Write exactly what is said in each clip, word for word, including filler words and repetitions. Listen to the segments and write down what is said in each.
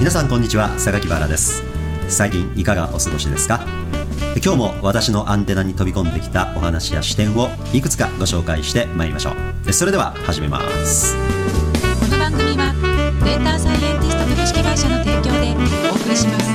皆さんこんにちは、榊原です。最近いかがお過ごしですか？今日も私のアンテナに飛び込んできたお話や視点をいくつかご紹介してまいりましょう。それでは始めます。この番組はデータサイエンティスト株式会社の提供でお送りします。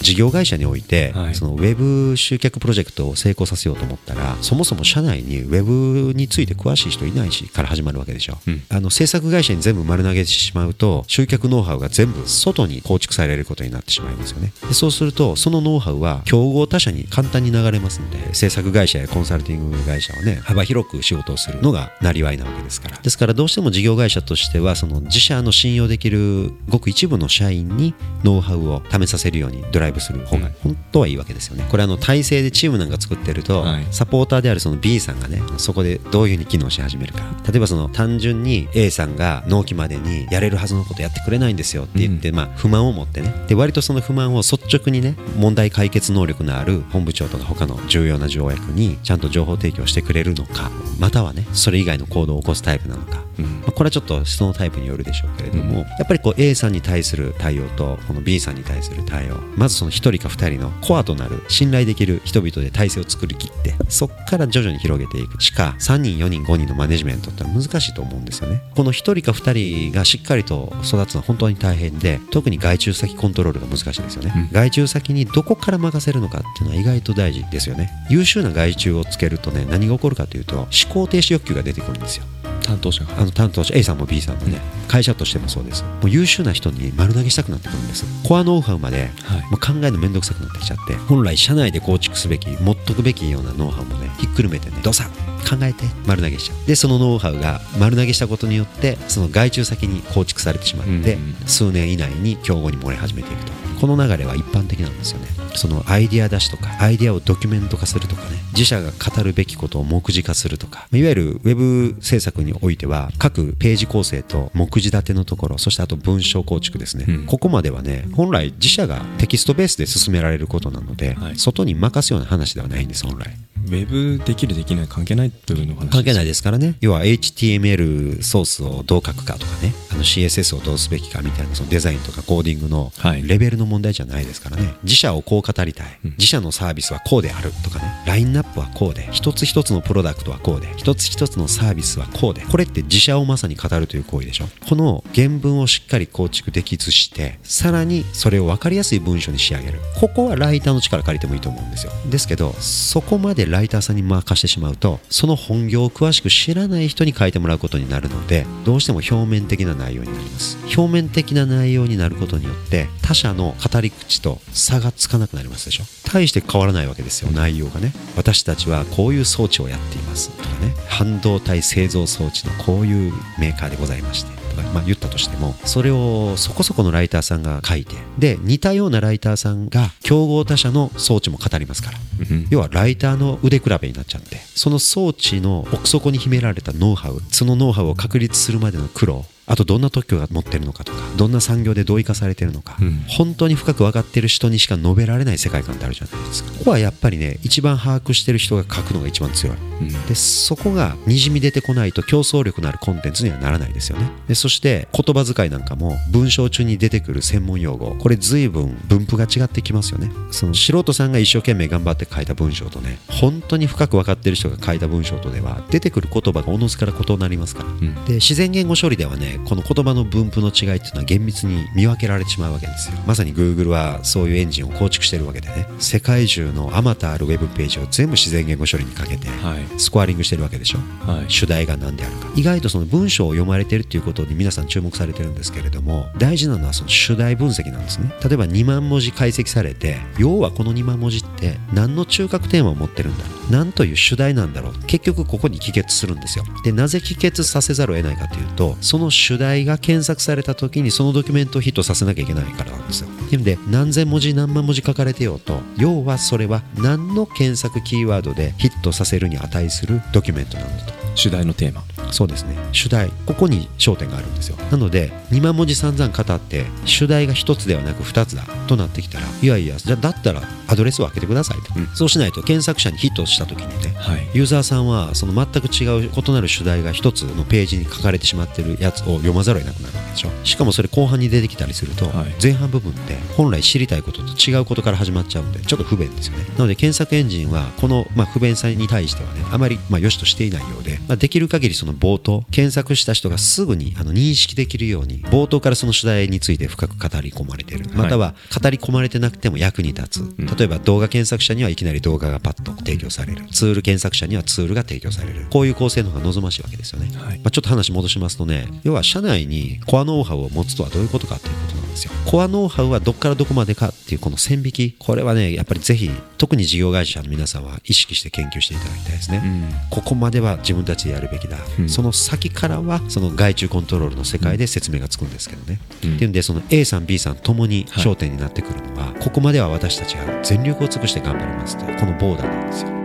事業会社において、はい、そのウェブ集客プロジェクトを成功させようと思ったら、そもそも社内にウェブについて詳しい人いないしから始まるわけでしょ、うん、あの制作会社に全部丸投げしてしまうと、集客ノウハウが全部外に構築されることになってしまいますよね。でそうするとそのノウハウは競合他社に簡単に流れますので、制作会社やコンサルティング会社はね、幅広く仕事をするのがなりわいなわけですから。ですからどうしても事業会社としては、その自社の信用できるごく一部の社員にノウハウを試させるようにドライブする方が本当はいいわけですよね。これあの体制でチームなんか作ってると、はい、サポーターであるその B さんがね、そこでどういう風に機能し始めるか。例えばその単純に A さんが納期までにやれるはずのことやってくれないんですよって言って、うん、まあ不満を持ってね、で割とその不満を率直にね、問題解決能力のある本部長とか他の重要な条約にちゃんと情報提供してくれるのか、またはねそれ以外の行動を起こすタイプなのか、うんまあ、これはちょっと人のタイプによるでしょうけれども、うん、やっぱりこう A さんに対する対応とこの B さんに対する対応、まずそのひとりかふたりのコアとなる信頼できる人々で体制を作り切って、そっから徐々に広げていくしかさんにんよにんごにんのマネジメントって難しいと思うんですよね。このひとりかふたりがしっかりと育つのは本当に大変で、特に外注先コントロールが難しいですよね、うん、外注先にどこから任せるのかっていうのは意外と大事ですよね。優秀な外注をつけるとね、何が起こるかというと思考停止欲求が出てくるんですよ。担当者があの担当者 A さんも B さんもね、うん、会社としてもそうです。もう優秀な人に丸投げしたくなってくるんです。コアノウハウまで、はい、もう考えのめんどくさくなってきちゃって、本来社内で構築すべき持っとくべきようなノウハウもね、ひっくるめてね、どさ考えて丸投げしちゃう。でそのノウハウが丸投げしたことによって、その外注先に構築されてしまって、うんうん、数年以内に競合に漏れ始めていくと。この流れは一般的なんですよね。そのアイディア出しとか、アイディアをドキュメント化するとかね、自社が語るべきことを目次化するとか、いわゆるウェブ制作においては各ページ構成と目次立てのところ、そしてあと文章構築ですね、うん、ここまではね、本来自社がテキストベースで進められることなので、はい、外に任すような話ではないんです。本来ウェブできるできない関係ない部分の話、関係ないですからね。要は エイチティーエムエル ソースをどう書くかとかね、あの シーエスエス をどうすべきかみたいな、そのデザインとかコーディングのレベルの問題じゃないですからね、はい、自社をこう語りたい、うん、自社のサービスはこうであるとかね、ラインナップはこうで、一つ一つのプロダクトはこうで、一つ一つのサービスはこうで、これって自社をまさに語るという行為でしょ。この原文をしっかり構築できずして、さらにそれを分かりやすい文章に仕上げる。ここはライターの力借りてもいいと思うんですよ。ですけどそこまでライターさんに任してしまうと、その本業を詳しく知らない人に書いてもらうことになるので、どうしても表面的な内容になります。表面的な内容になることによって他者の語り口と差がつかなくなりますでしょ。大して変わらないわけですよ、内容がね。私たちはこういう装置をやっていますとかね、半導体製造装置のこういうメーカーでございましてとか、まあ、言ったとしても、それをそこそこのライターさんが書いて、で似たようなライターさんが競合他社の装置も語りますから、うん、要はライターの腕比べになっちゃって、その装置の奥底に秘められたノウハウ、そのノウハウを確立するまでの苦労、あとどんな特許が持ってるのかとか、どんな産業でどう生かされてるのか、うん、本当に深く分かってる人にしか述べられない世界観ってあるじゃないですか。ここはやっぱりね、一番把握してる人が書くのが一番強い、うん、でそこがにじみ出てこないと競争力のあるコンテンツにはならないですよね。でそして言葉遣いなんかも、文章中に出てくる専門用語、これ随分分布が違ってきますよね。その素人さんが一生懸命頑張って書いた文章とね、本当に深く分かってる人が書いた文章とでは出てくる言葉がおのずから異なりますから、うん、で自然言語処理ではね、この言葉の分布の違いっていうのは厳密に見分けられてしまうわけですよ。まさに Google はそういうエンジンを構築してるわけでね、世界中のあまたあるウェブページを全部自然言語処理にかけてスコアリングしてるわけでしょ、はい、主題が何であるか。意外とその文章を読まれてるっていうことに皆さん注目されてるんですけれども、大事なのはその主題分析なんですね。例えばにまん文字解析されて、要はこのにまん文字って何の中核テーマを持ってるんだろう、何という主題なんだろう、結局ここに帰結するんですよ。でなぜ帰結させざるを得ないかというと、その主主題が検索された時にそのドキュメントをヒットさせなきゃいけないからなんですよ。なので何千文字何万文字書かれてようと、要はそれは何の検索キーワードでヒットさせるに値するドキュメントなんだと、主題のテーマそうですね、主題、ここに焦点があるんですよ。なのでにまん文字散々語って主題がひとつではなくふたつだとなってきたら、いやいやじゃあだったらアドレスを開けてくださいと、うん、そうしないと検索者にヒットした時にね、はい、ユーザーさんはその全く違う異なる主題がひとつのページに書かれてしまってるやつを読まざるを得なくなるわけでしょ。しかもそれ後半に出てきたりすると、はい、前半部分って本来知りたいことと違うことから始まっちゃうんでちょっと不便ですよね。なので検索エンジンはこの、まあ、不便さに対してはねあまりまあ良しとしていないようで、まあ、できる限りその冒頭検索した人がすぐにあの認識できるように冒頭からその主題について深く語り込まれている、はい、または語り込まれてなくても役に立つ、うん、例えば動画検索者にはいきなり動画がパッと提供される、ツール検索者にはツールが提供される、こういう構成の方が望ましいわけですよね、はい。まあ、ちょっと話戻しますとね、要は社内にコアノウハウを持つとはどういうことかということなんですよ。コアノウハウはどっからどこまでかっていうこの線引き、これはねやっぱりぜひ特に事業会社の皆さんは意識して研究していただきたいですね、うん、ここまでは自分たちでやるべきだ、うん、その先からはその外注コントロールの世界で説明がつくんですけどね、うん、っていうんでその A さん B さんともに焦点になってくるのは、はい、ここまでは私たちが全力を尽くして頑張りますというこのボーダーなんですよ。